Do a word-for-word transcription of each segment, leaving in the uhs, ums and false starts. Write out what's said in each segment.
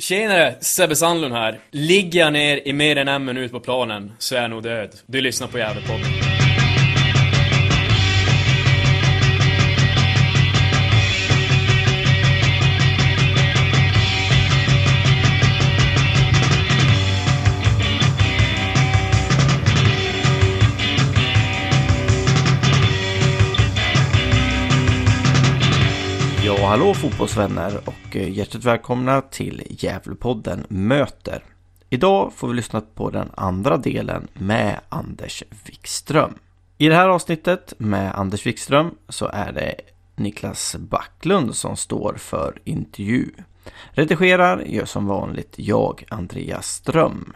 Tjenare, Sebbe Sandlund här. Ligger jag ner i mer än en minut på planen så är jag nog död. Du lyssnar på Jävla Pop. Hallå fotbollsvänner och hjärtligt välkomna till Gävlepodden Möter. Idag får vi lyssna på den andra delen med Anders Wikström. I det här avsnittet med Anders Wikström så är det Niklas Backlund som står för intervju. Redigerar gör som vanligt jag, Andreas Ström.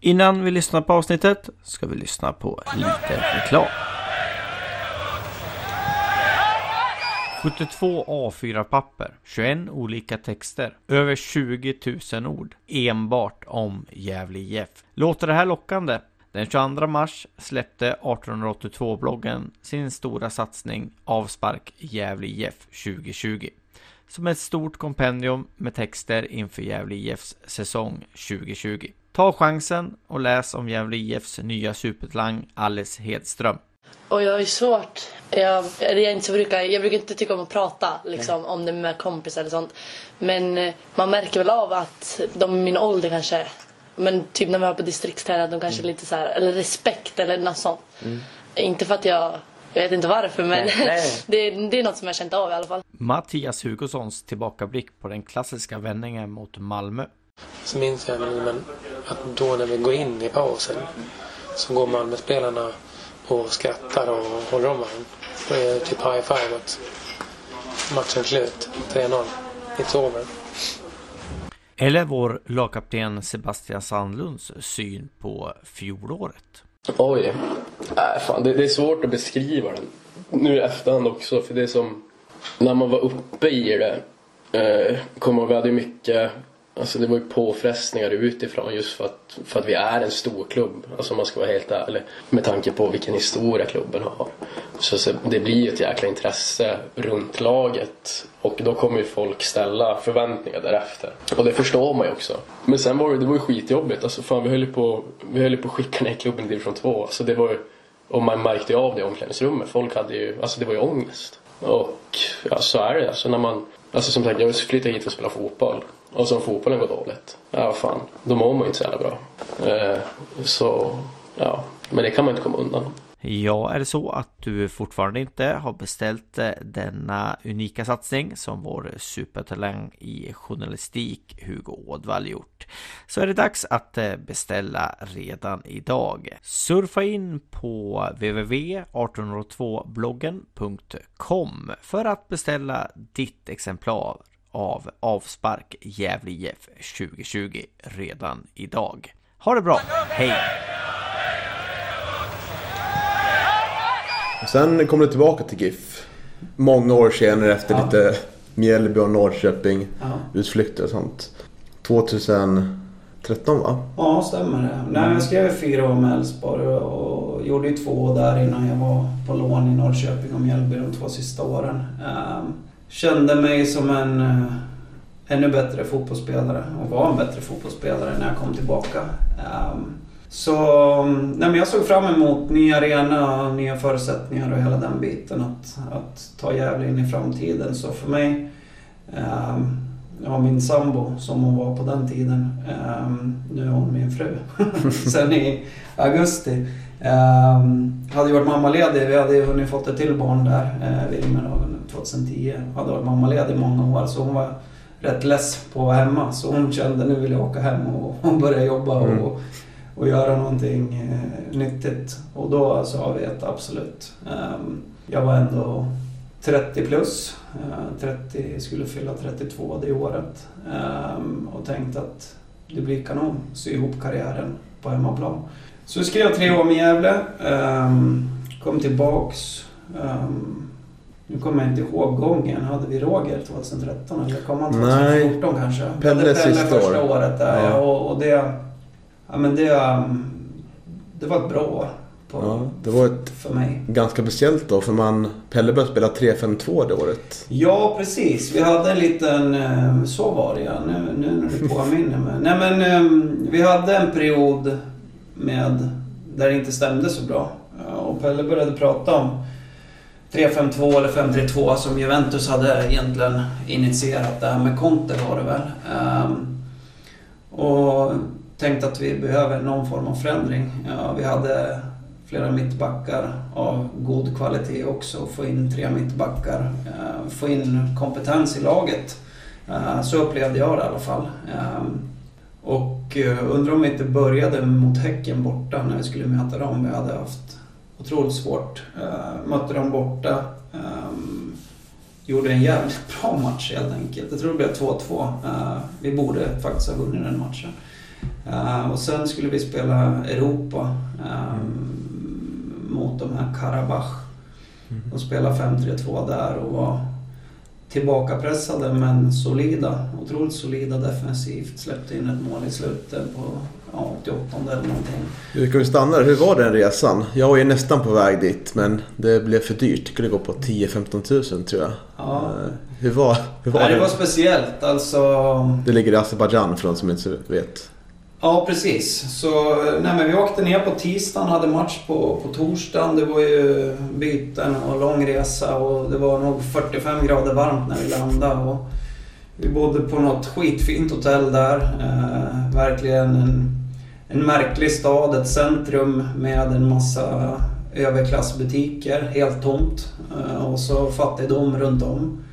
Innan vi lyssnar på avsnittet ska vi lyssna på lite reklam. sjuttiotvå A fyra-papper, tjugoett olika texter, över tjugo tusen ord, enbart om Gävle I F. Låter det här lockande? Den tjugoandra mars släppte arton åttiotvå-bloggen sin stora satsning Avspark Gävle I F tjugo tjugo. Som ett stort kompendium med texter inför Gävle I F:s säsong tjugo tjugo. Ta chansen och läs om Gävle I F:s nya supertalang Alice Hedström. Och jag är svårt, jag, jag, inte brukar, jag brukar inte tycka om att prata liksom, om det med kompisar eller sånt. Men man märker väl av att de är min ålder kanske. Men typ när vi var på distriktsträning, de kanske mm. lite så här, eller respekt eller något sånt. Mm. Inte för att jag, jag vet inte varför, men nej, nej. det, det är något som jag känt av i alla fall. Mattias Hugossons tillbakablick på den klassiska vändningen mot Malmö. Så minns jag men att då när vi går in i pausen så går Malmö-spelarna och skrattar och håller om varandra. Och är typ high five att matchen slut. tre noll. It's over. Eller vår lagkapten Sebastian Sandlunds syn på fjolåret. Oj. Äh, fan, det, det är svårt att beskriva den. Nu i efterhand också. För det är som när man var uppe i det. Eh, kommer vi hade mycket... Alltså det var ju påfrestningar utifrån just för att, för att vi är en stor klubb. Alltså man ska vara helt ärlig med tanke på vilken historia klubben har. Så, så det blir ju ett jäkla intresse runt laget. Och då kommer ju folk ställa förväntningar därefter. Och det förstår man ju också. Men sen var det, det var ju skitjobbigt. Alltså fan vi höll ju på, vi höll på att skicka ner klubben till från två. Så det var ju, och man märkte ju av det i omklädningsrummet. Folk hade ju, alltså det var ju ångest. Och ja, så är det. Alltså när man, alltså som sagt jag flyttade hit för att spela fotboll. Och som fotbollen går dåligt. Ja, fan. De mår man inte så jävla bra. Eh, så, ja. Men det kan man inte komma undan. Ja, är det så att du fortfarande inte har beställt denna unika satsning som vår supertalang i journalistik Hugo Ådvall gjort, så är det dags att beställa redan idag. Surfa in på w w w punkt arton noll två bloggen punkt com för att beställa ditt exemplar av Avspark Gävle I F tjugo tjugo redan idag. Ha det bra, hej! Sen kom du tillbaka till GIF många år senare efter ja. lite Mjällby och Norrköping ja. utflykter och sånt. tjugotretton va? Ja, stämmer det. Nej, jag skrev fyra år med Elfsborg och gjorde ju två där innan jag var på lån i Norrköping och Mjällby de två sista åren. Um, Kände mig som en uh, ännu bättre fotbollsspelare och var en bättre fotbollsspelare när jag kom tillbaka. Um, så nej, men jag såg fram emot nya arena, nya förutsättningar och hela den biten att, att ta Gävle in i framtiden. Så för mig, um, ja, min sambo som hon var på den tiden, um, nu är hon min fru, sen i augusti. Um, hade ju varit mammaledig, vi hade ju hunnit fått ett till barn där, eh, Vilmer tjugohundratio, hade varit mammaledig i många år så hon var rätt less på att vara hemma så hon kände nu vill jag åka hem och, och börja jobba och, och, och göra någonting eh, nyttigt och då sa vi att absolut, um, jag var ändå trettio plus, uh, trettio, skulle fylla trettiotvå det året um, och tänkte att det blir kanon, sy ihop karriären på hemmaplan. Så jag skrev tre år med Gävle, um, kom tillbaks, um, nu kommer jag inte ihåg gången, hade vi Roger tjugotretton eller kom han tjugofjorton kanske? Pelle sista första året där ja. och, och det, ja, men det, um, det var ett bra år på, ja, det var ett för mig. Ganska speciellt då, för man Pelle började spela tre fem två det året. Ja, precis. Vi hade en liten, så var det, ja, nu, nu när du påminner mig. Nej, men vi hade en period med, där det inte stämde så bra. Och Pelle började prata om tre fem två eller fem tre två som Juventus hade egentligen initierat. Det här med Conte var det väl. Och tänkte att vi behöver någon form av förändring. Ja, vi hade flera mittbackar av god kvalitet också. Få in tre mittbackar. Få in kompetens i laget. Så upplevde jag det i alla fall. Och undrar om vi inte började mot Häcken borta när vi skulle möta dem. Vi hade haft otroligt svårt. Mötte dem borta. Gjorde en jävligt bra match helt enkelt. Jag tror det blev två två. Vi borde faktiskt ha vunnit den matchen. Uh, och sen skulle vi spela Europa um, mm. mot de här Karabash. Mm. De spelade fem tre två där och var tillbakapressade men solida. Otroligt solida defensivt. Släppte in ett mål i slutet på ja, åttioåtta eller någonting. Du kunde stanna där. Hur var den resan? Jag var ju nästan på väg dit men det blev för dyrt. Det kunde gå på tio femton tusen tror jag. Ja. Uh, hur var, hur var Nej, det? Det var speciellt. Alltså... Det ligger i Azerbaijan för de som inte vet. Ja, precis. Så, nej, men vi åkte ner på tisdagen, hade match på, på torsdagen. Det var ju byten och lång resa och det var nog fyrtiofem grader varmt när vi landade. Och vi bodde på något skitfint hotell där. Eh, verkligen en, en märklig stad, ett centrum med en massa överklassbutiker, helt tomt. Eh, och så fattigdom runt om.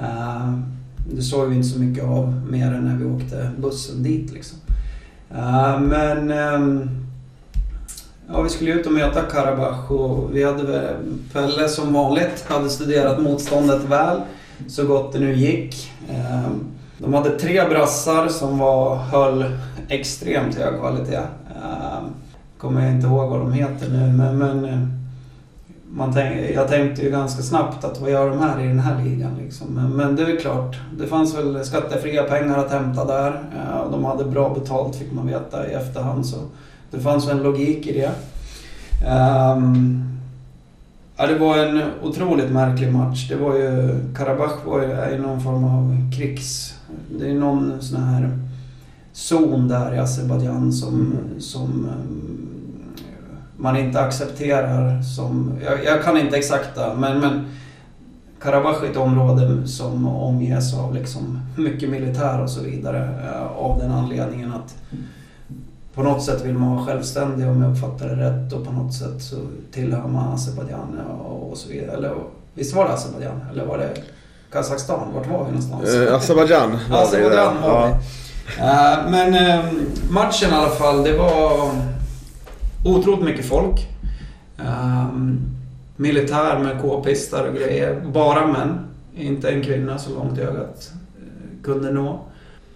Eh, det såg vi inte så mycket av mer än när vi åkte bussen dit liksom. Uh, men um, ja, vi skulle ut och möta Karabakh och vi hade Pelle som vanligt hade studerat motståndet väl så gott det nu gick. Uh, de hade tre brassar som var, höll extremt hög kvalitet. Uh, kommer jag inte ihåg vad de heter nu men, men man tänk, jag tänkte ju ganska snabbt att vad gör de här i den här ligan liksom. Men, men det är väl klart, det fanns väl skattefria pengar att hämta där. Ja, de hade bra betalt fick man veta i efterhand så det fanns en logik i det. Um, ja, det var en otroligt märklig match. Det var ju, Karabakh var ju någon form av krigs... Det är någon sån här zon där i Azerbaijan som... som man inte accepterar som... Jag, jag kan inte exakta, men, men Karabakh är ett område som omges av liksom mycket militär och så vidare. Av den anledningen att på något sätt vill man vara självständig om jag uppfattar det rätt. Och på något sätt så tillhör man Azerbaijan och, och så vidare. Eller, visst var det Azerbaijan? Eller var det Kazakstan? Vart var vi någonstans? Eh, Azerbaijan var det. Azerbaijan var det. Ja. Uh, men uh, matchen i alla fall, det var... Otroligt mycket folk. Um, militär med k-pistar och grejer. Bara män. Inte en kvinna så långt ögat uh, kunde nå.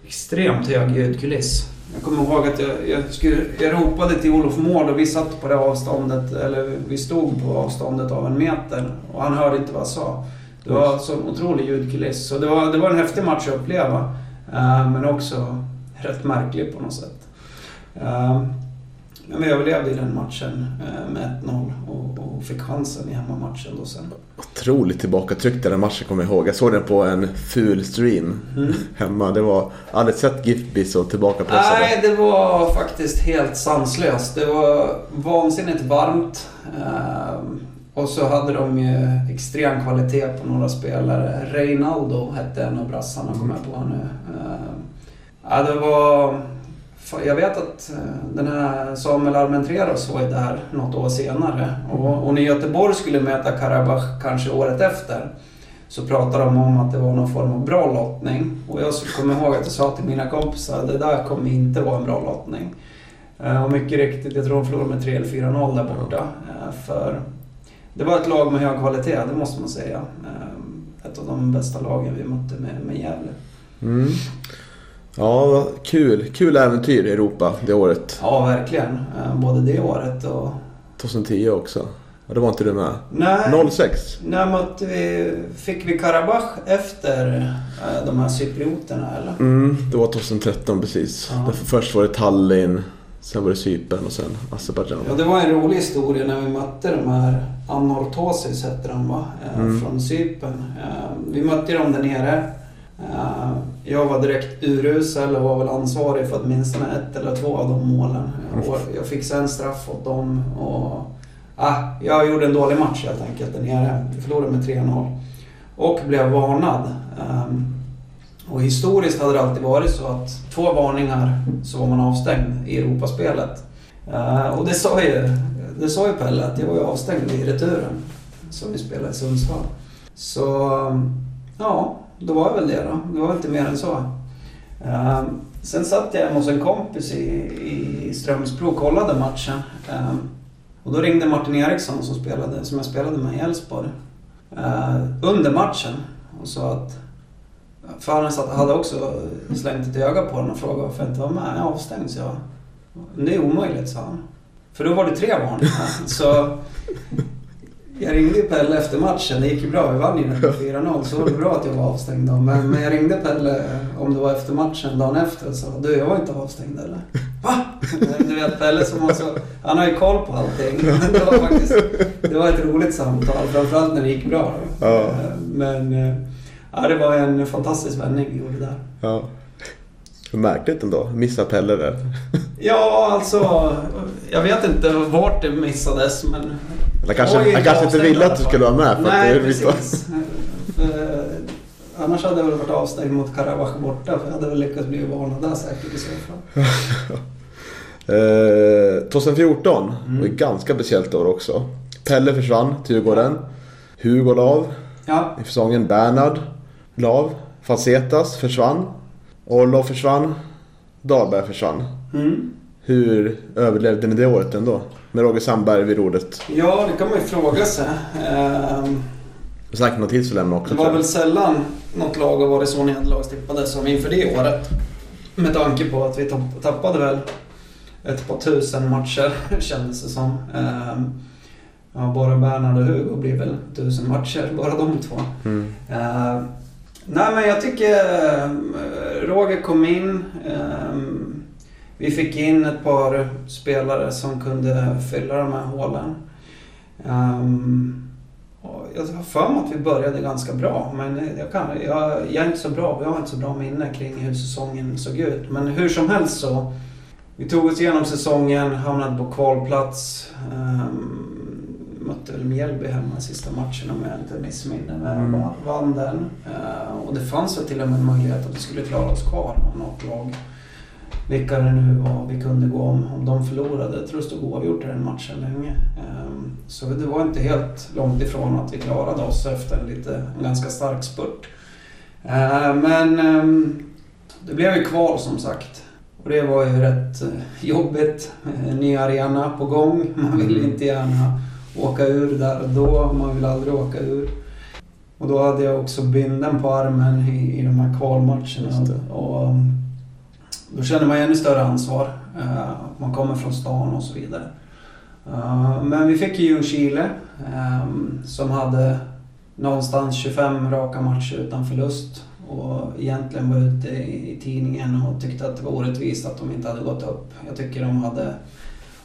Extremt hög ljudkuliss. Jag kommer ihåg att jag, jag, skulle, jag ropade till Olof Mål och vi satt på det avståndet. Eller vi stod på avståndet av en meter. Och han hörde inte vad jag sa. Det var så otrolig ljudkuliss. Så det var, det var en häftig match att uppleva. Uh, men också rätt märklig på något sätt. Uh, Men vi överlevde i den matchen med ett noll och, och fick chansen i hemmamatchen då sen. Otroligt tillbaka tryckte den matchen, kommer jag ihåg. Jag såg den på en ful stream mm. hemma. Det var aldrig sett Giftby så tillbaka pressade. Nej, det var faktiskt helt sanslöst. Det var vansinnigt varmt. Och så hade de ju extrem kvalitet på några spelare. Reinaldo hette en av brassarna, kommer jag på nu. Ja, det var... Jag vet att den här Samuel Almenteros var där något år senare. Och, och när Göteborg skulle möta Karabakh kanske året efter så pratade de om att det var någon form av bra lottning. Och jag kommer ihåg att jag sa till mina kompisar det där kommer inte vara en bra lottning. Och mycket riktigt, jag tror de förlorade med tre eller fyra noll där borta. För det var ett lag med hög kvalitet, det måste man säga. Ett av de bästa lagen vi mötte med, med Gävle. Mm. Ja, kul. Kul äventyr i Europa det året. Ja, verkligen. Både det året och... tjugohundratio också. Ja, det var inte du med. Nej. noll sex. Nej, men att vi fick vi Karabakh efter de här cyprioterna, eller? Mm, det var tjugotretton precis. Ja. Först var det Tallinn, Sen var det Cypern och sen Azerbaijan. Ja, det var en rolig historia när vi mötte de här Anortosis hette de va? Eh, mm. Från Cypern. Eh, vi mötte dem där nere. Eh, jag var direkt urusel och var väl ansvarig för åtminstone ett eller två av de målen. Och jag fixade en straff åt dem. Och, ah, jag gjorde en dålig match helt enkelt där nere. Vi förlorade med tre noll. Och blev varnad. Eh, Och historiskt hade det alltid varit så att två varningar så var man avstängd i Europaspelet. Uh, och det sa, ju, det sa ju Pelle att jag var ju avstängd i returen som vi spelade i Sundsvall. Så ja, då var jag väl det då. Det var inte mer än så. Uh, sen satt jag hos en kompis i, i Strömsbro och kollade matchen. Uh, och då ringde Martin Eriksson som, spelade, som jag spelade med i Elfsborg uh, under matchen och sa att För han hade också slängt ett öga på den och frågade varför jag inte var med. Jag är avstängd, så jag. Det är omöjligt, sa han. För då var det tre varningar. Så jag ringde Pelle efter matchen. Det gick ju bra, vi vann ju fyra noll. Så var det bra att jag var avstängd då. Men, men jag ringde Pelle, om det var efter matchen, dagen efter. Så du, jag var inte avstängd eller? Va? Du vet Pelle som också, han har ju koll på allting. Det var faktiskt, det var ett roligt samtal. Framförallt när det gick bra då. Ja. Men... Ja, det var en fantastisk vändning vi gjorde där. Ja. Märkligt ändå. Missade Pelle där. Ja, alltså... Jag vet inte vart det missades, men... Han kanske, kanske inte ville att du skulle vara med. För nej, att precis. För, annars hade jag väl varit avstängd mot Karabakh borta. För jag hade väl lyckats bli varnad där säkert i så fall. eh, tjugohundrafjorton mm. var ganska speciellt år också. Pelle försvann till Djurgården. Hugo Ådvall. Ja. I säsongen Bernard. Lav, Facetas försvann, Olof försvann, Dahlberg försvann. Mm. Hur överlevde ni det året ändå? Med Roger Sandberg vid rodet. Ja, det kan man ju fråga sig. Ehm, och snackade något till så lämna också. Det var väl sällan något lag har varit så nedlagstippade som inför det året. Med tanke på att vi tappade väl ett par tusen matcher, kändes det som. Ehm, ja, bara Bernard och Hugo blir väl tusen matcher, bara de två. Mm. Ehm, Nej, men jag tycker Roger kom in. Vi fick in ett par spelare som kunde fylla de här hålen. Jag har för mig att vi började ganska bra. Men jag, kan, jag, jag är inte så bra. Jag har inte så bra minne kring hur säsongen såg ut. Men hur som helst så. Vi tog oss igenom säsongen. Hamnade på kvalplats. Mötte väl Mjällby hemma i sista matchen om jag inte missminner men mm. vann den. Uh, och det fanns väl till och med en möjlighet att vi skulle klara oss kvar om något lag. Vilka det nu var vi kunde gå om. Om de förlorade. Jag tror det stod oavgjort i den matchen länge. Uh, så det var inte helt långt ifrån att vi klarade oss efter en, lite, en ganska stark spurt. Uh, men um, det blev ju kval som sagt. Och det var ju rätt jobbigt. Uh, ny arena på gång. Man vill inte gärna åka ur där och då, man vill aldrig åka ur. Och då hade jag också binden på armen i, i de här kvalmatcherna. Och då känner man ännu större ansvar. Uh, man kommer från stan och så vidare. Uh, men vi fick ju Chile um, som hade någonstans tjugofem raka matcher utan förlust. Och egentligen var ute i, i tidningen och tyckte att det var orättvist att de inte hade gått upp. Jag tycker de hade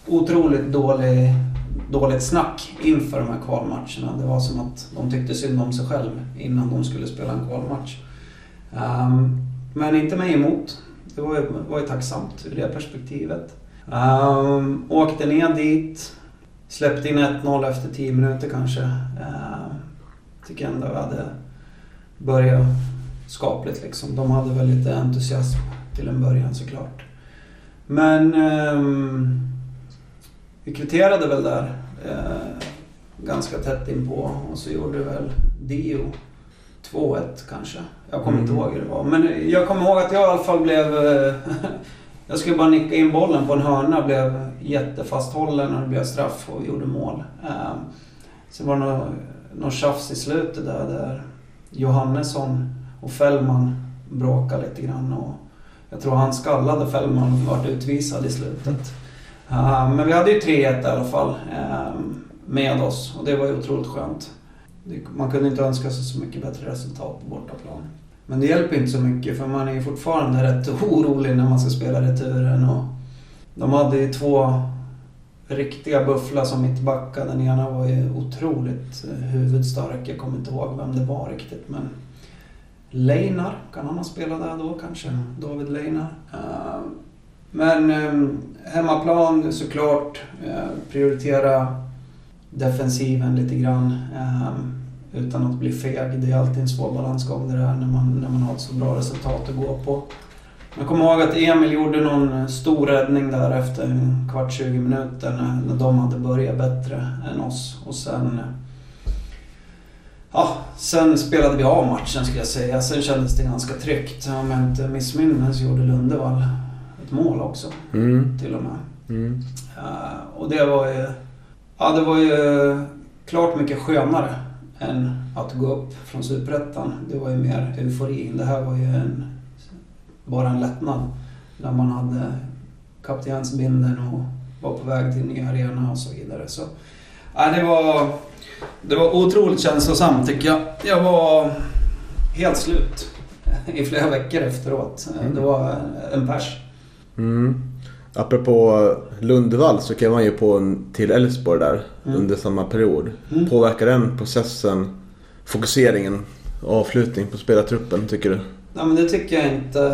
otroligt dålig... dåligt snack inför de här kvalmatcherna. Det var som att de tyckte synd om sig själv innan de skulle spela en kvalmatch. Um, men inte mig emot. Det var ju, var ju tacksamt ur det perspektivet. Um, åkte ner dit. Släppte in ett noll efter tio minuter kanske. Uh, tycker ändå vi hade börjat skapligt liksom. De hade väl lite entusiasm till en början såklart. Men... Um, Vi kvitterade väl där eh, ganska tätt inpå och så gjorde väl Dio två ett kanske. Jag kommer mm. inte ihåg hur det var. Men jag kommer ihåg att jag i alla fall blev... jag skulle bara nicka in bollen på en hörna, blev jättefasthållen och det blev straff och gjorde mål. Eh, sen var det någon, någon tjafs i slutet där, där Johannesson och Fellman bråkade lite grann. Och jag tror han skallade Fellman och vart utvisad i slutet. Uh, men vi hade ju tre ett i alla fall uh, med oss och det var ju otroligt skönt. Det, man kunde inte önska sig så mycket bättre resultat på bortaplan. Men det hjälper inte så mycket för man är ju fortfarande rätt orolig när man ska spela returen och De hade ju två riktiga bufflar som mittbackar. Den ena var ju otroligt huvudstark. Jag kommer inte ihåg vem det var riktigt, men Leinar, kan han ha spelat där då kanske? David Leinar. Men hemmaplan såklart, prioritera defensiven lite grann utan att bli feg. Det är alltid en svår balansgång det där när man, när man har ett så bra resultat att gå på. Jag kommer ihåg att Emil gjorde någon stor räddning där efter en kvart tjugo minuter när de hade börjat bättre än oss. Och sen, ja, sen spelade vi av matchen ska jag säga. Sen kändes det ganska tryggt. Om jag inte missminner så gjorde Lundevall ett mål också, mm. till och med. Mm. Uh, och det var ju, ja, det var ju klart mycket skönare än att gå upp från Superettan. Det var ju mer euforin. Det här var ju en... bara en lättnad när man hade kaptensbindeln och var på väg till en ny arena och så vidare. Så, ja, det, var, det var otroligt känslosamt tycker jag. Jag var helt slut i flera veckor efteråt. Mm. Det var en pers. Mm. Apropå Lundevall så kan man ju på till Elfsborg där mm. under samma period. Mm. Påverkar den processen, fokuseringen, avslutning på spelartruppen tycker du? Ja, men det tycker jag inte.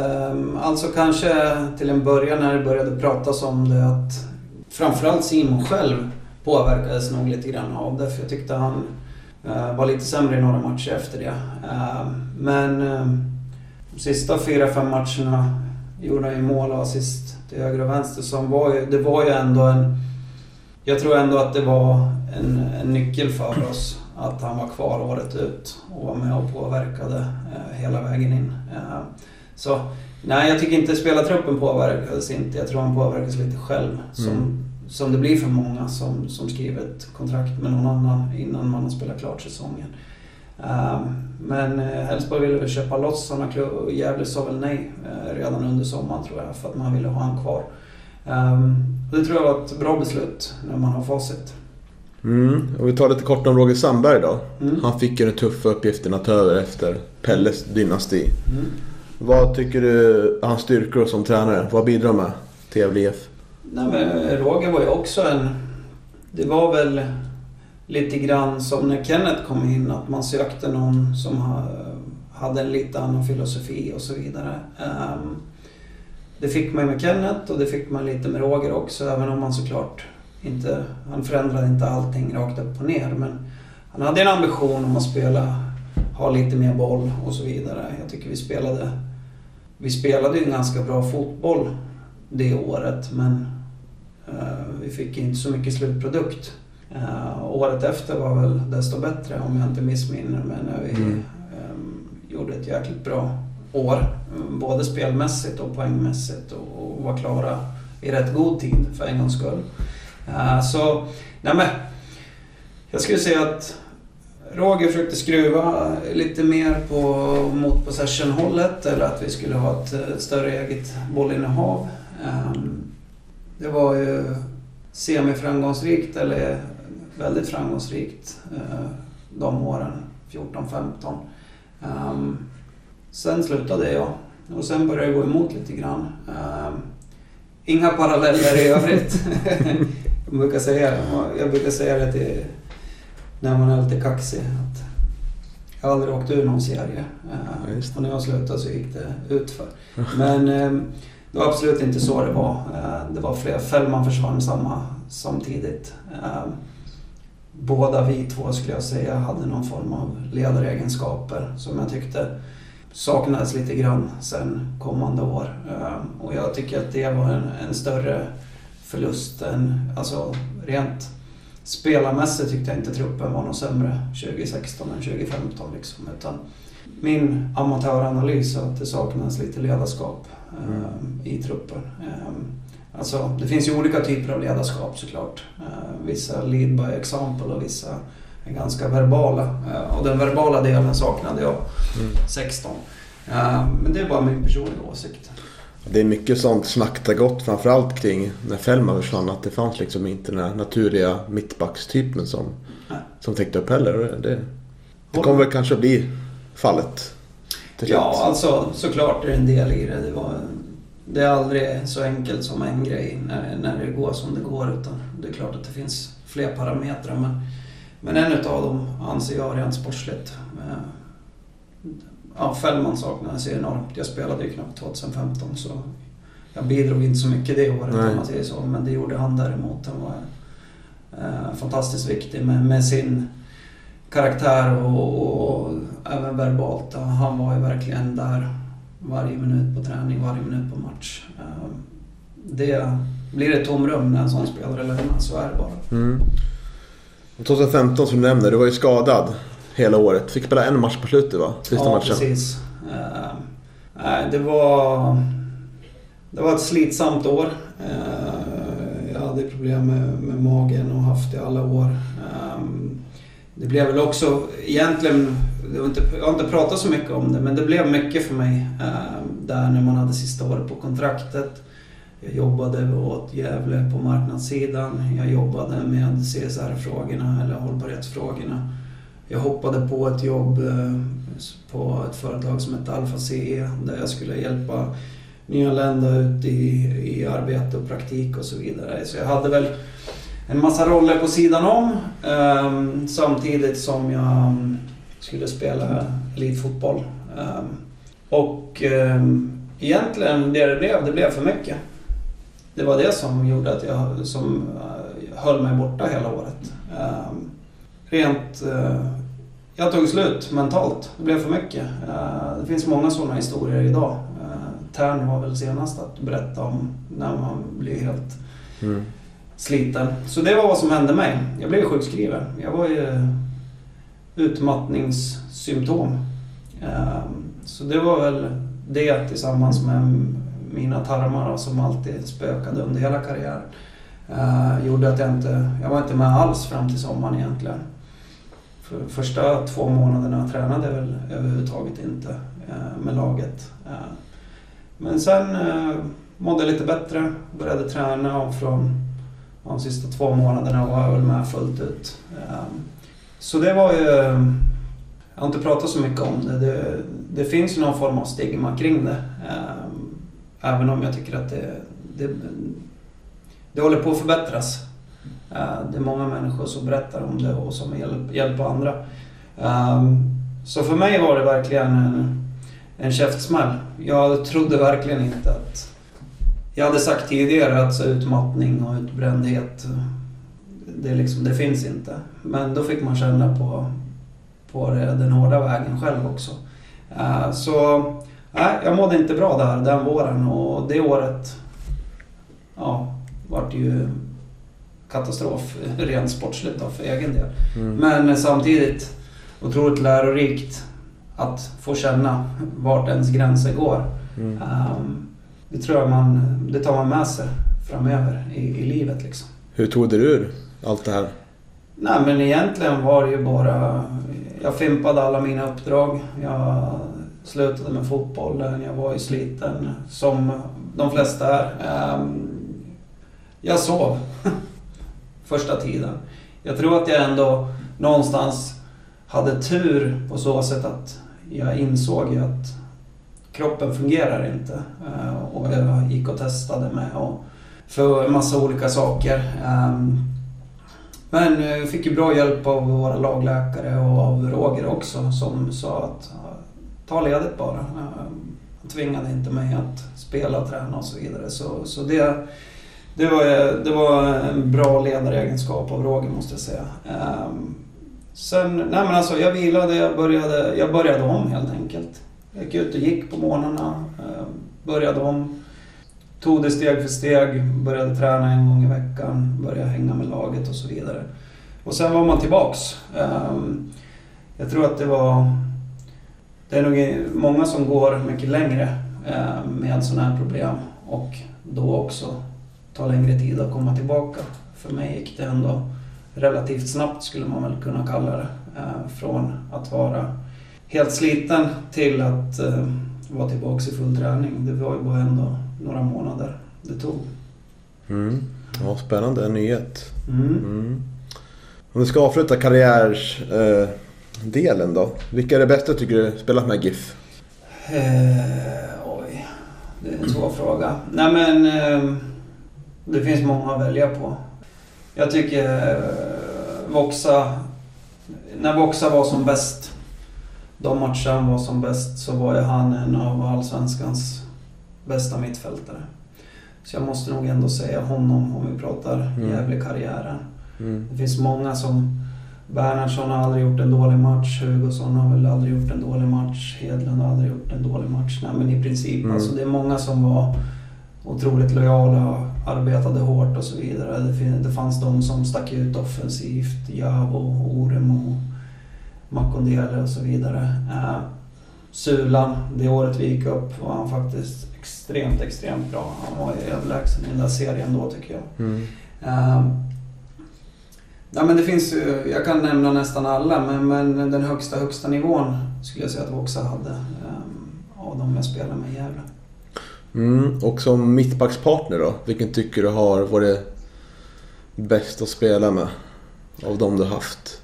Alltså kanske till en början när det började pratas om det att framförallt Simon själv påverkades nog lite grann av det. För jag tyckte han var lite sämre i några matcher efter det. Men de sista fyra, fem matcherna gjorde han ju mål och assist till höger och vänster. Som var ju, det var ju ändå en... Jag tror ändå att det var en, en nyckel för oss. Att han var kvar året ut och var med och påverkade eh, hela vägen in. Eh, så nej, jag tycker inte spelartruppen påverkades inte. Jag tror han påverkades lite själv. Som, mm. som det blir för många som, som skriver ett kontrakt med någon annan innan man har spelat klart säsongen. Eh, men eh, Elfsborg ville väl köpa loss sådana klubb och Gävle sa väl nej eh, redan under sommaren tror jag. För att man ville ha han kvar. Eh, det tror jag var ett bra beslut när man har facit. Mm. Och vi tar lite kort om Roger Sandberg då. Mm. Han fick ju den tuffa uppgiften att ta över efter Pelles dynasti. Mm. Vad tycker du hans styrkor som tränare? Vad bidrar med till Gävle I F? Nej, men Roger var ju också en... Det var väl lite grann som när Kenneth kom in. Att man sökte någon som hade en lite annan filosofi och så vidare. Det fick man med Kenneth och det fick man lite med Roger också. Även om man såklart... Inte, han förändrade inte allting rakt upp och ner, men han hade en ambition om att spela, ha lite mer boll och så vidare. Jag tycker vi spelade vi spelade ju ganska bra fotboll det året, men eh, vi fick inte så mycket slutprodukt. Eh, året efter var väl desto bättre om jag inte missminner, men när vi mm. eh, gjorde ett jäkligt bra år, både spelmässigt och poängmässigt, och, och var klara i rätt god tid för en gångs skull. Uh, så, nej men, jag skulle säga att Roger försökte skruva lite mer på, mot possession-hållet, eller att vi skulle ha ett större eget bollinnehav. Um, det var ju semiframgångsrikt eller väldigt framgångsrikt uh, de åren, fjorton femton. Um, sen slutade jag och sen började jag gå emot lite grann. Um, Inga paralleller i övrigt. jag, brukar säga, jag brukar säga det till, när man är lite kaxig. Att jag har aldrig åkt ur någon serie. Ja, och när jag slutade så gick det ut för. Men det var absolut inte så det var. Det var flera. Fellman försvann samma, samtidigt. Båda vi två skulle jag säga hade någon form av ledaregenskaper som jag tyckte saknades lite grann sen kommande år, och jag tycker att det var en, en större förlust än, alltså rent spelarmässigt tyckte jag inte truppen var något sämre tjugo sexton än tjugo femton liksom, utan min amatöranalys att det saknades lite ledarskap mm. i truppen. Alltså det finns ju olika typer av ledarskap såklart, vissa lead by example och vissa ganska verbala, och den verbala delen saknade jag sexton. Men det är bara min personliga åsikt. Det är mycket sånt snackta gott, framförallt kring när Fellman försvann, att det fanns liksom inte den här naturliga mittbackstypen som, som täckte upp heller. Det, det kommer väl kanske bli fallet. Ja, alltså såklart är det en del i det. Det var det är aldrig så enkelt som en grej när, när det går som det går, utan det är klart att det finns fler parametrar, men, men en utav dem anser jag rent sportsligt. Ja, Fellman saknades enormt. Jag spelade ju knappt tjugohundrafemton, så jag bidrog inte så mycket det året, om man säger så, men det gjorde han däremot. Han var eh, fantastiskt viktig med, med sin karaktär och, och, och även verbalt. Han var ju verkligen där varje minut på träning, varje minut på match. Eh, det blir ett tomrum när en sån spelare lämnar, så är det bara. Mm. tjugohundrafemton som du nämnde, du var ju skadad hela året. Fick spela en match på slutet, va? Sista ja, matchen. Precis. Eh, det var... Det var ett slitsamt år. Jag hade problem med, med magen och haft i alla år. Det blev väl också egentligen, jag har inte pratat så mycket om det, men det blev mycket för mig där när man hade sista året på kontraktet. Jag jobbade åt Gävle på marknadssidan. Jag jobbade med C S R-frågorna eller hållbarhetsfrågorna. Jag hoppade på ett jobb på ett företag som heter Alfa C E där jag skulle hjälpa nyanlända ut i, i arbete och praktik och så vidare. Så jag hade väl en massa roller på sidan om. Um, samtidigt som jag skulle spela elitfotboll. Um, och um, egentligen det det blev, det blev för mycket. Det var det som gjorde att jag som, uh, höll mig borta hela året. Um, rent... Uh, jag tog slut mentalt. Det blev för mycket. Uh, det finns många sådana historier idag. Tärn var väl senast att berätta om när man blir helt mm. sliten. Så det var vad som hände mig. Jag blev sjukskriven. Jag var ju utmattningssymptom. Så det var väl det tillsammans med mina tarmar som alltid spökade under hela karriären. Gjorde att jag inte, jag var inte med alls fram till sommaren egentligen. För de första två månaderna jag tränade väl överhuvudtaget inte med laget. Men sen eh, mådde lite bättre, började träna och från de sista två månaderna var jag väl med fullt ut. Eh, så det var ju, jag har inte pratat så mycket om det, det, det finns ju någon form av stigma kring det. Eh, även om jag tycker att det, det, det håller på att förbättras. Eh, det är många människor som berättar om det och som hjälper hjälp andra. Eh, så för mig var det verkligen en... En käftsmäll. Jag trodde verkligen inte att... Jag hade sagt tidigare att så utmattning och utbrändhet, det, liksom, det finns inte. Men då fick man känna på, på det, den hårda vägen själv också. Uh, så äh, jag mådde inte bra där den våren. Och det året ja, var det ju katastrof rent sportsligt då, för egen del. Mm. Men samtidigt otroligt lärorikt. Att få känna vart ens gränser går. Mm. Um, det tror jag man, det tar man med sig framöver i, i livet liksom. Hur tog du ur allt det här? Nej, men egentligen var det ju bara, jag fimpade alla mina uppdrag. Jag slutade med fotbollen, jag var ju sliten som de flesta är. Um, jag sov första tiden. Jag tror att jag ändå någonstans hade tur på så sätt att jag insåg att kroppen fungerar inte, och jag gick och testade mig och för en massa olika saker. Men jag fick ju bra hjälp av våra lagläkare och av Roger också, som sa att ta ledigt bara. Han tvingade inte mig att spela, träna och så vidare. Så, så det, det, var, det var en bra ledaregenskap av Roger, måste jag säga. Sen, nej men alltså jag vilade, jag började, jag började om helt enkelt. Jag gick ut och gick på morgnarna, började om, tog det steg för steg, började träna en gång i veckan, började hänga med laget och så vidare. Och sen var man tillbaks. Jag tror att det var, det är nog många som går mycket längre med sådana här problem och då också tar längre tid att komma tillbaka. För mig gick det ändå relativt snabbt, skulle man väl kunna kalla det. Från att vara helt sliten till att vara tillbaka i full träning. Det var ju bara ändå några månader det tog. Mm. Ja, spännande nyhet. Mm. Mm. Om vi ska avsluta karriärsdelen då. Vilka är det bästa tycker du spelat med GIF? Eh, oj. Det är en svår fråga. Nej, men det finns många att välja på. Jag tycker Voxa, när Voxa var som bäst, de matcherna var som bäst, så var ju han en av allsvenskans bästa mittfältare. Så jag måste nog ändå säga honom om vi pratar mm. Gävle-karriären. Mm. Det finns många som... Bernhardsson har aldrig gjort en dålig match, Hugosson har väl aldrig gjort en dålig match, Hedlund har aldrig gjort en dålig match. Nej, men i princip, mm. alltså, det är många som var otroligt lojala, arbetade hårt och så vidare. Det, fin- det fanns de som stack ut offensivt, Javo, Oremo, Makondele och så vidare. Eh, Sulan, det året vi gick upp var han faktiskt extremt, extremt bra. Han var överlägsen i den där serien då, tycker jag. Mm. Eh, Ja, men det finns, jag kan nämna nästan alla, men, men den högsta högsta nivån skulle jag säga att Voxa hade um, av de jag spelade med i Gävle. Mm, och som mittbackspartner då, vilken tycker du har varit bäst att spela med av de du haft?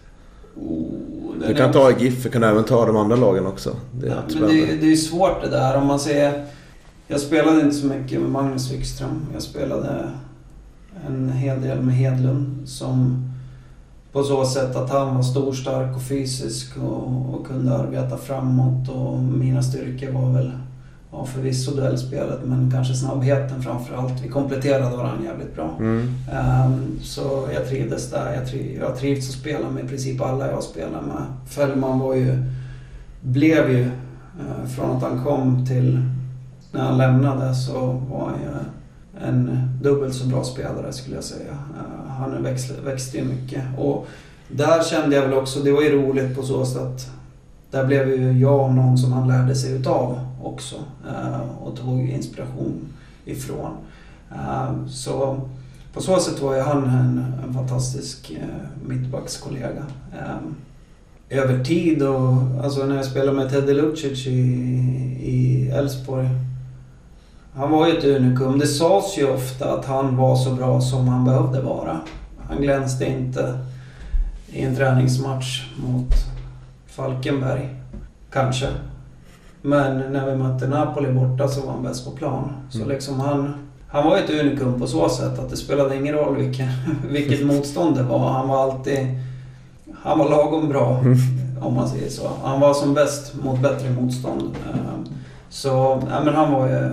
Oh, du kan är... ta GIF, du kan även ta de andra lagen också. Det är, ja, men det, det är svårt det där. Om man säger, jag spelade inte så mycket med Magnus Wikström, jag spelade en hel del med Hedlund, som på så sätt att han var stor, stark och fysisk och, och kunde arbeta framåt, och mina styrkor var väl ja, förvisso duellspelet, men kanske snabbheten framförallt. Vi kompletterade varandra jävligt bra. Mm. Um, så jag trivdes där. Jag, triv, jag trivs att spela med i princip alla jag spelar med. Fellman var ju, blev ju uh, från att han kom till när han lämnade, så var han ju en dubbelt så bra spelare skulle jag säga. Uh, han växte, växte ju mycket. Och där kände jag väl också, det var ju roligt på så sätt att där blev ju jag någon som han lärde sig utav också. Uh, och tog inspiration ifrån. Uh, så på så sätt var ju han en, en fantastisk uh, mittbackskollega. Uh, över tid, och alltså när jag spelade med Teddy Lucic i, i Elfsborg, han var ju ett unikum. Det sades ju ofta att han var så bra som han behövde vara. Han glänste inte i en träningsmatch mot Falkenberg, kanske. Men när vi mötte Napoli borta så var han bäst på plan. Så liksom han, han var ju ett unikum på så sätt att det spelade ingen roll vilken, vilket motstånd det var. Han var alltid, han var lagom bra, om man säger så. Han var som bäst mot bättre motstånd. Så ja, men han var ju...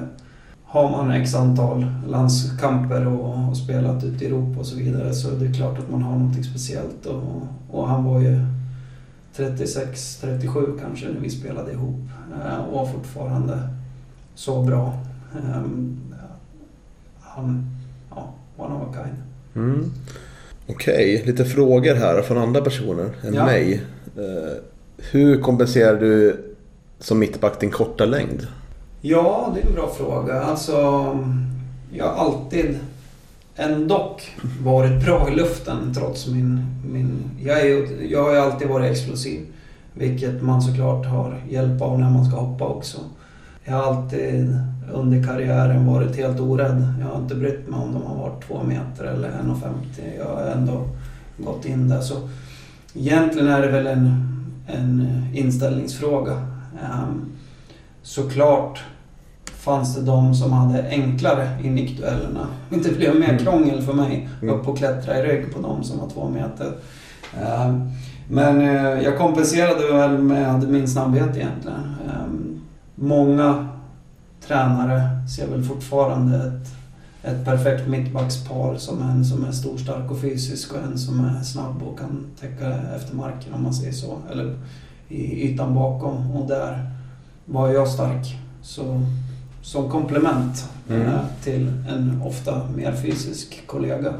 Har man x antal landskamper och, och spelat ute i Europa och så vidare, så det är klart att man har något speciellt. Och, och han var ju trettiosex trettiosju kanske när vi spelade ihop, eh, och var fortfarande så bra. Eh, han ja, var någon kind. Mm. Okej, okay. Lite frågor här från andra personer än ja. mig. Eh, hur kompenserar du som mittback din korta längd? Ja, det är en bra fråga. Alltså, jag har alltid ändå varit bra i luften trots min... min jag, är, jag har ju alltid varit explosiv, vilket man såklart har hjälp av när man ska hoppa också. Jag har alltid under karriären varit helt orädd. Jag har inte brytt mig om de har varit två meter eller en komma femtio. Jag har ändå gått in där. Så egentligen är det väl en, en inställningsfråga. Um, Såklart fanns det de som hade enklare nickduellerna. Inte blev mer krångel för mig upp och klättra i rygg på de som var två meter. Men jag kompenserade väl med min snabbhet egentligen. Många tränare ser väl fortfarande ett, ett perfekt mittbackspar som en som är stor, stark och fysisk och en som är snabb och kan täcka efter marken, om man säger så. Eller i ytan bakom, och där var jag stark så, som komplement mm. till en ofta mer fysisk kollega.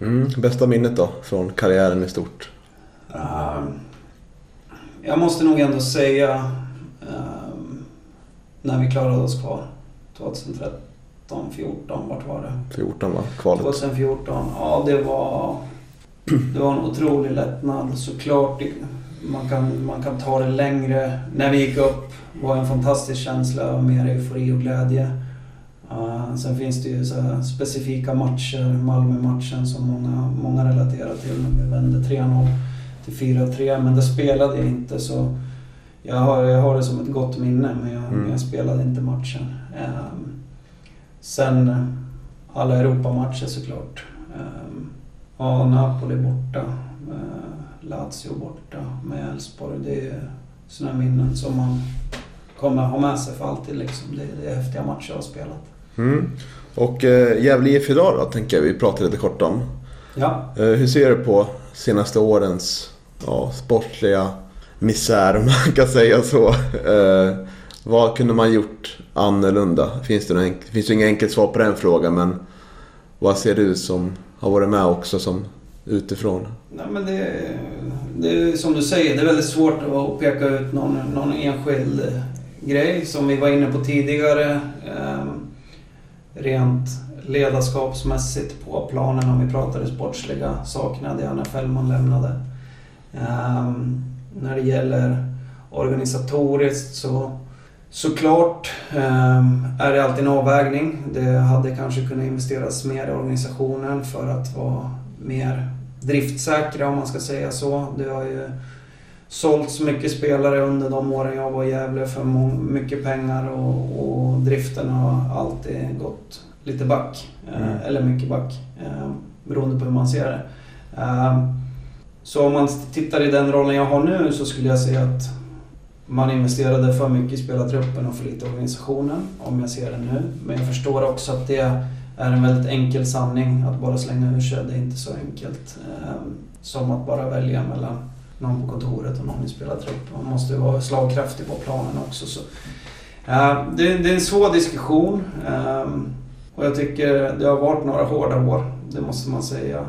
Mm. Bästa minnet då från karriären i stort? Uh, jag måste nog ändå säga uh, när vi klarade oss kvar tjugotretton fjorton, vart var det? fjorton va? Kvalet. tjugofjorton, ja det var det var en otrolig lättnad såklart. Man kan, man kan ta det längre. När vi gick upp var en fantastisk känsla av mer eufori och glädje. Uh, sen finns det ju så här specifika matcher, Malmö-matchen som många, många relaterar till, när vi vände tre noll till fyra tre, men det spelade jag inte, så jag har, jag har det som ett gott minne, men jag, mm. jag spelade inte matchen. Um, Sen alla Europamatcher såklart. Ja, Napoli borta, Lazio borta med Elfsborg. Det är sådana minnen som man kommer ha med sig för alltid. Liksom. Det, det är häftiga matcher jag har spelat. Mm. Och eh, Gävle I F idag då, tänker jag vi pratar lite kort om. Ja. Eh, hur ser du på senaste årens ja, sportliga misär, om man kan säga så? Eh, vad kunde man gjort annorlunda? Finns det, någon, finns det inga enkelt svar på den frågan, men vad ser du som har varit med också som utifrån? Nej, men det, det är som du säger, det är väldigt svårt att peka ut någon, någon enskild grej som vi var inne på tidigare. Eh, rent ledarskapsmässigt på planen, om vi pratade sportsliga, saknade jag när Fellman lämnade. Ehm, när det gäller organisatoriskt så såklart ehm, är det alltid en avvägning. Det hade kanske kunnat investeras mer i organisationen för att vara mer driftsäkra, om man ska säga så. Det har ju sålt så mycket spelare under de åren jag var i Gävle för mycket pengar, och, och driften har alltid gått lite back, mm. eller mycket back, beroende på hur man ser det. Så om man tittar i den rollen jag har nu så skulle jag säga att man investerade för mycket i spelartruppen och för lite organisationen, om jag ser det nu. Men jag förstår också att det är en väldigt enkel sanning att bara slänga ur sig. Det är inte så enkelt som att bara välja mellan någon på kontoret och någon i spelartruppen. Man måste ju vara slagkraftig på planen också. Så. Det är en svår diskussion. Och jag tycker det har varit några hårda år, det måste man säga.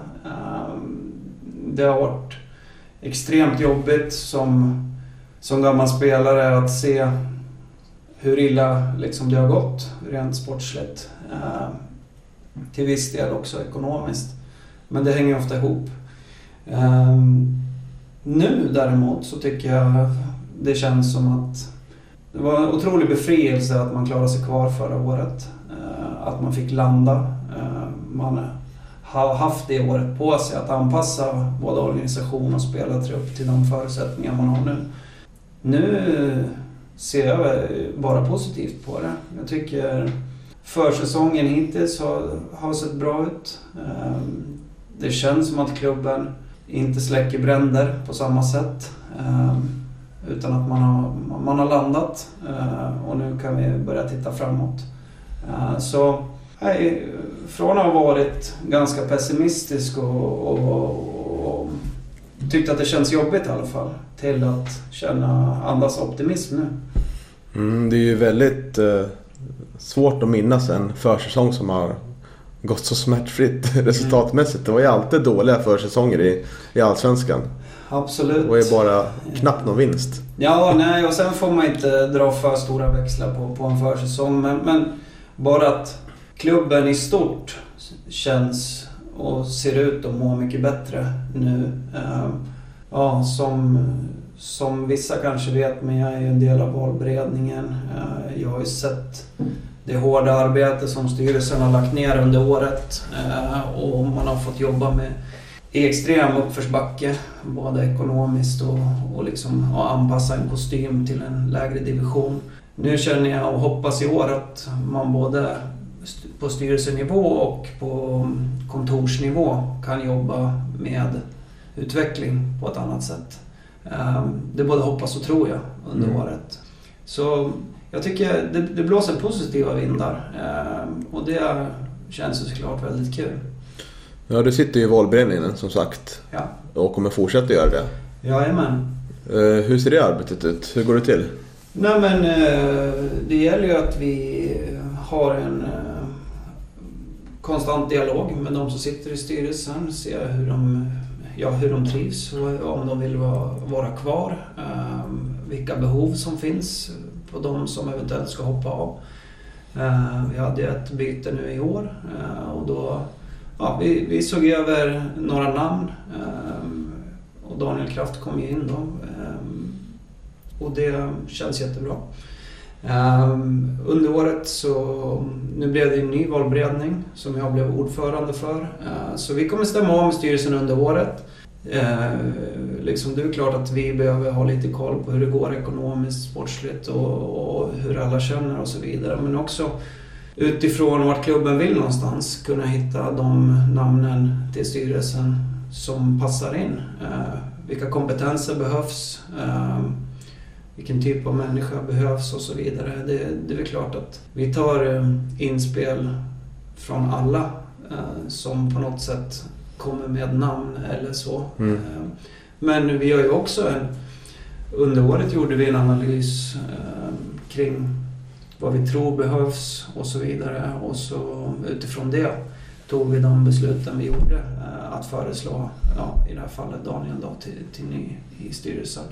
Det har varit extremt jobbigt som, som gammal spelare att se hur illa liksom det har gått rent sportsligt. Till viss del också ekonomiskt. Men det hänger ofta ihop. Nu däremot så tycker jag det känns som att det var en otrolig befrielse att man klarade sig kvar förra året. Att man fick landa. Man har haft det året på sig att anpassa både organisation och spelartrupp till de förutsättningar man har nu. Nu ser jag bara positivt på det. Jag tycker försäsongen hittills har, har sett bra ut. Det känns som att klubben inte släcker bränder på samma sätt. Utan att man har, man har landat. Och nu kan vi börja titta framåt. Så hej, från att ha varit ganska pessimistisk och, och, och, och tyckte att det känns jobbigt i alla fall, till att känna andas optimism nu. Mm, det är ju väldigt eh, svårt att minnas en försäsong som har gått så smärtfritt mm. resultatmässigt. Det var ju alltid dåliga försäsonger i, i Allsvenskan. Absolut. Och är bara knappt någon vinst. Ja, nej, och sen får man inte dra för stora växlar på, på en försäsong. Men, men bara att klubben i stort känns och ser ut att må mycket bättre nu. Ja, som, som vissa kanske vet, men jag är ju en del av valberedningen. Jag har ju sett det hårda arbete som styrelsen har lagt ner under året. Och man har fått jobba med extrem uppförsbacke, både ekonomiskt och, och liksom att anpassa en kostym till en lägre division. Nu känner jag och hoppas i år att man både på styrelsenivå och på kontorsnivå kan jobba med utveckling på ett annat sätt. Det både hoppas och tror jag under mm. året. Så jag tycker det, det blåser positiva vindar och det känns ju såklart väldigt kul. Ja, du sitter ju i valberedningen som sagt ja. Och kommer fortsätta göra det. Jajamän. Hur ser det arbetet ut? Hur går det till? Nej, men det gäller ju att vi har en konstant dialog med de som sitter i styrelsen. Se hur de, ja, hur de trivs, om de vill vara kvar. Vilka behov som finns på de som eventuellt ska hoppa av. Vi hade ett byte nu i år och då ja, vi, vi såg över några namn och Daniel Kraft kom ju in då. Och det känns jättebra. Um, under året så nu blev det en ny valberedning som jag blev ordförande för. Uh, så vi kommer stämma av med styrelsen under året. Uh, liksom det är klart att vi behöver ha lite koll på hur det går ekonomiskt, sportsligt och, och hur alla känner och så vidare. Men också utifrån vart klubben vill någonstans kunna hitta de namnen till styrelsen som passar in. Eh, vilka kompetenser behövs, eh, vilken typ av människa behövs och så vidare. Det, det är väl klart att vi tar inspel från alla eh, som på något sätt kommer med namn eller så. Mm. Eh, men vi gör ju också en, under året gjorde vi en analys eh, kring vad vi tror behövs och så vidare, och så utifrån det tog vi de besluten vi gjorde att föreslå, ja, i det här fallet Daniel då, till, till ny i styrelsen.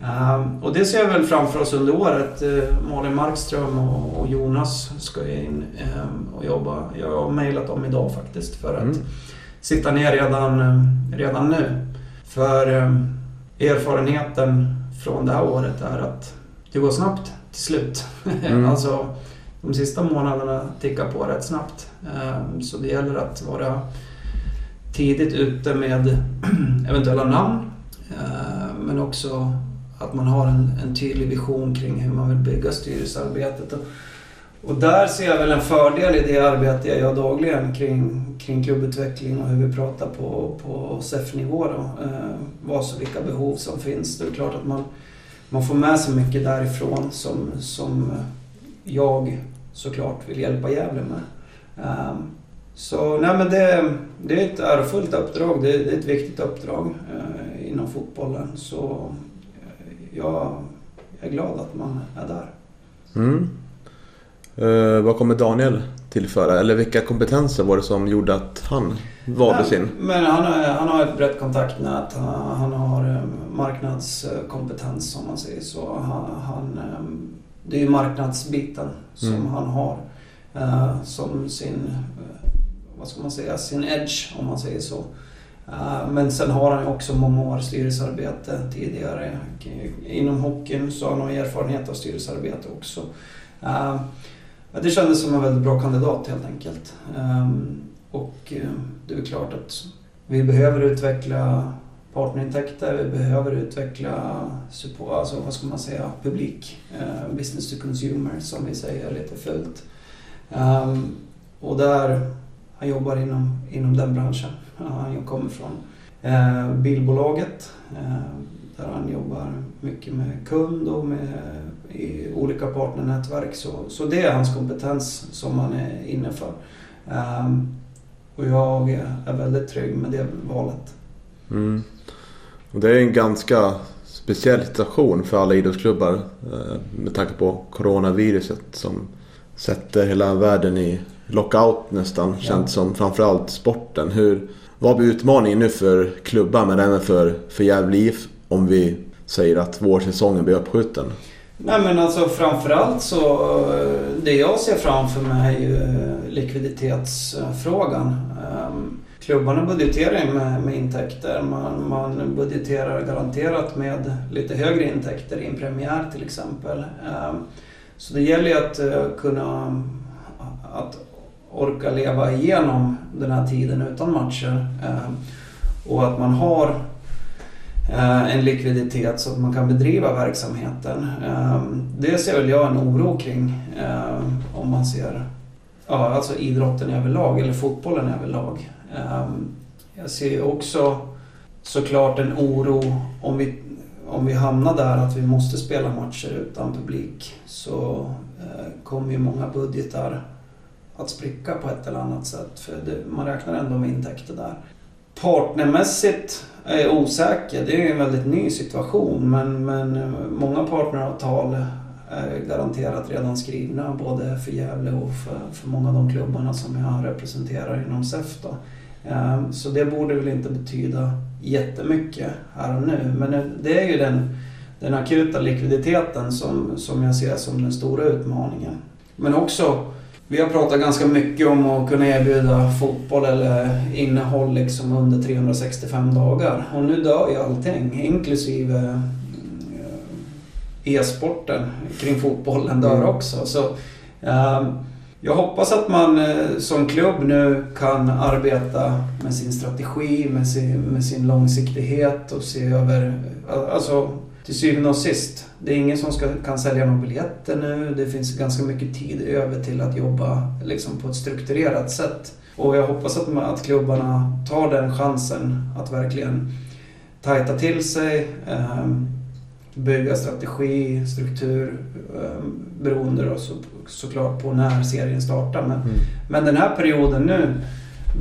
Um, och det ser jag väl framför oss under året. Uh, Malin Markström och, och Jonas ska in um, och jobba. Jag har mejlat dem idag faktiskt för att mm. sitta ner redan, um, redan nu. För um, erfarenheten från det här året är att det går snabbt till slut. Mm. Alltså de sista månaderna tickar på rätt snabbt. Um, så det gäller att vara tidigt ute med eventuella namn, eh, men också att man har en, en tydlig vision kring hur man vill bygga styrelsearbetet. Och, och där ser jag väl en fördel i det arbete jag gör dagligen kring, kring klubbutveckling och hur vi pratar på, på S E F-nivå. Då. Eh, vad så vilka behov som finns. Det är klart att man, man får med sig mycket därifrån som, som jag såklart vill hjälpa Gävle med. Eh, Så nej, men det, det är ett ärofullt uppdrag, det, det är ett viktigt uppdrag eh, inom fotbollen. Så eh, jag är glad att man är där. Mm. Eh, vad kommer Daniel tillföra? Eller vilka kompetenser var det som gjorde att han valdes in? Men han, han har ett brett kontaktnät, han, han har eh, marknadskompetens som man säger. Så han, han, eh, det är ju marknadsbiten som mm. han har eh, som sin... vad ska man säga, sin edge om man säger så. Men sen har han ju också många år styrelsearbete tidigare. Inom hockeyn så har han erfarenhet av styrelsearbete också. Det kändes som en väldigt bra kandidat helt enkelt. Och det är klart att vi behöver utveckla partnerintäkter, vi behöver utveckla support, alltså vad ska man säga, publik, business to consumer som vi säger lite fult. Och där han jobbar inom, inom den branschen. Han kommer från eh, bilbolaget eh, där han jobbar mycket med kund och med, i olika partnernätverk. Så, så det är hans kompetens som han är inne för. Eh, och jag är väldigt trygg med det valet. Mm. Och det är en ganska speciell situation för alla idrottsklubbar eh, med tanke på coronaviruset som sätter hela världen i lockout nästan, känns som, framförallt sporten. Hur, vad blir utmaningen nu för klubbar men även för, för Gävle I F om vi säger att vårsäsongen blir uppskjuten? Nej men alltså framförallt så det jag ser framför mig är ju likviditetsfrågan. Klubbarna budgeterar med, med intäkter, man, man budgeterar garanterat med lite högre intäkter i en premiär till exempel. Så det gäller ju att kunna att orka leva igenom den här tiden utan matcher eh, och att man har eh, en likviditet så att man kan bedriva verksamheten. Eh, det ser väl jag en oro kring eh, om man ser ja, alltså idrotten överlag eller fotbollen överlag. Eh, jag ser också såklart en oro om vi, om vi hamnar där att vi måste spela matcher utan publik, så eh, kommer ju många budgetar att spricka på ett eller annat sätt, för det, man räknar ändå med intäkter där. Partnermässigt är jag osäker, det är en väldigt ny situation, men, men många partneravtal är garanterat redan skrivna både för Gävle och för, för många av de klubbarna som jag representerar inom S E F då. Så det borde väl inte betyda jättemycket här och nu, men det är ju den, den akuta likviditeten som, som jag ser som den stora utmaningen. Men också vi har pratat ganska mycket om att kunna erbjuda fotboll eller innehåll liksom under trehundrasextiofem dagar. Och nu dör ju allting, inklusive e-sporten kring fotbollen dör också. Så, eh, jag hoppas att man eh, som klubb nu kan arbeta med sin strategi, med sin, med sin långsiktighet och se över... Alltså, till syvende och sist, det är ingen som ska, kan sälja några biljetter nu. Det finns ganska mycket tid över till att jobba liksom på ett strukturerat sätt. Och jag hoppas att, att klubbarna tar den chansen att verkligen tajta till sig, eh, bygga strategi, struktur, eh, beroende då så, såklart på när serien startar. Men, mm. men den här perioden nu,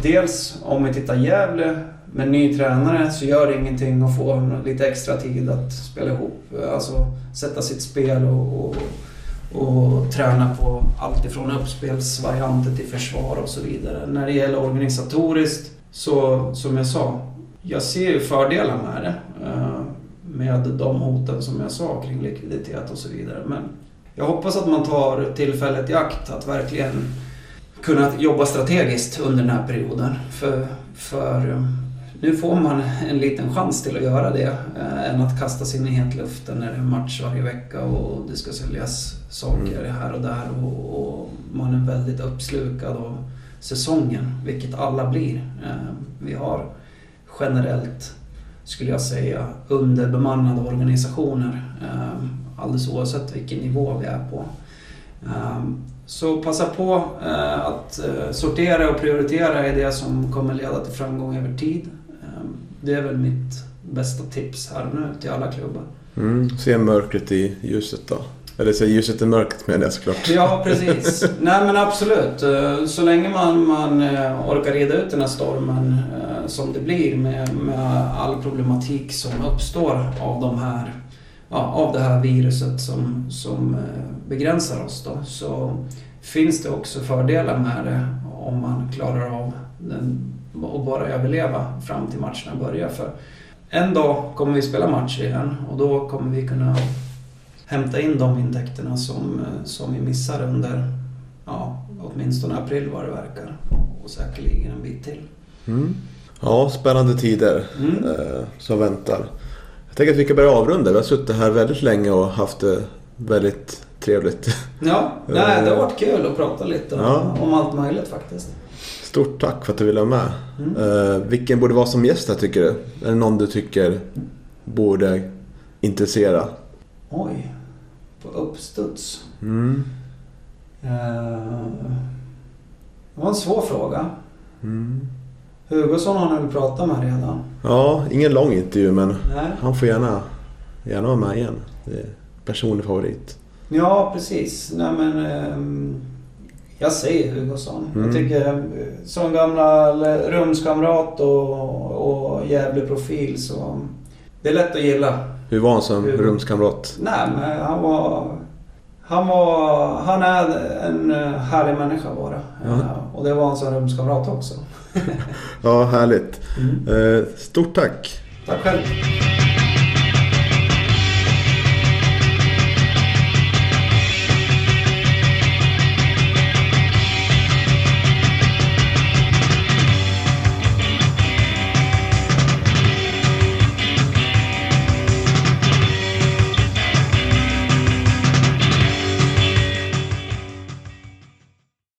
dels om vi tittar Gävle med ny tränare, så gör det ingenting att få lite extra tid att spela ihop, alltså sätta sitt spel och, och, och träna på allt ifrån uppspelsvarianter till försvar och så vidare. När det gäller organisatoriskt, så som jag sa, jag ser ju fördelar med det, med de hoten som jag sa kring likviditet och så vidare, men jag hoppas att man tar tillfället i akt att verkligen kunna jobba strategiskt under den här perioden, för, för nu får man en liten chans till att göra det, eh, än att kasta sig in i hetluften när det är match varje vecka och det ska säljas saker mm. här och där och, och man är väldigt uppslukad av säsongen, vilket alla blir. Eh, vi har generellt, skulle jag säga, underbemannade organisationer, eh, alldeles oavsett vilken nivå vi är på. Eh, Så passa på eh, att eh, sortera och prioritera i det som kommer leda till framgång över tid. Eh, det är väl mitt bästa tips här nu till alla klubbar. Mm, se mörkret i ljuset då. Eller se ljuset i mörkret med det såklart. Ja, precis. Nej men absolut. Så länge man, man orkar reda ut den här stormen eh, som det blir med, med all problematik som uppstår av de här... Ja, av det här viruset som, som begränsar oss då, så finns det också fördelar med det om man klarar av den och bara överleva fram till matcherna börjar. För en dag kommer vi spela match igen och då kommer vi kunna hämta in de intäkterna som, som vi missar under, ja, åtminstone april vad det verkar, och säkerligen en bit till. Mm. Ja, spännande tider mm. eh, som väntar. Jag tänker att vi kan börja avrunda. Vi har suttit här väldigt länge och haft det väldigt trevligt. Ja, nej, det har varit kul att prata lite om, ja. om allt möjligt faktiskt. Stort tack för att du ville vara med. Mm. Uh, vilken borde vara som gäst här, tycker du? Är det någon du tycker borde intressera? Oj, på uppstuds. Mm. Uh, det var en svår fråga. Mm. Hugosson har nu pratat med redan. Ja, ingen lång intervju, men nej. Han får gärna, gärna vara med igen. Det är personlig favorit. Ja, precis. Nej, men, eh, jag säger Hugosson. Mm. Jag tycker som gamla rumskamrat och, och jävlig profil, så det är lätt att gilla. Hur var han som Hur... rumskamrat? Nej, men han var... Han, var, han är en härlig människa bara. Ja. Och det var en sån rumskamrat också. Ja, härligt. Mm. Stort tack. Tack själv.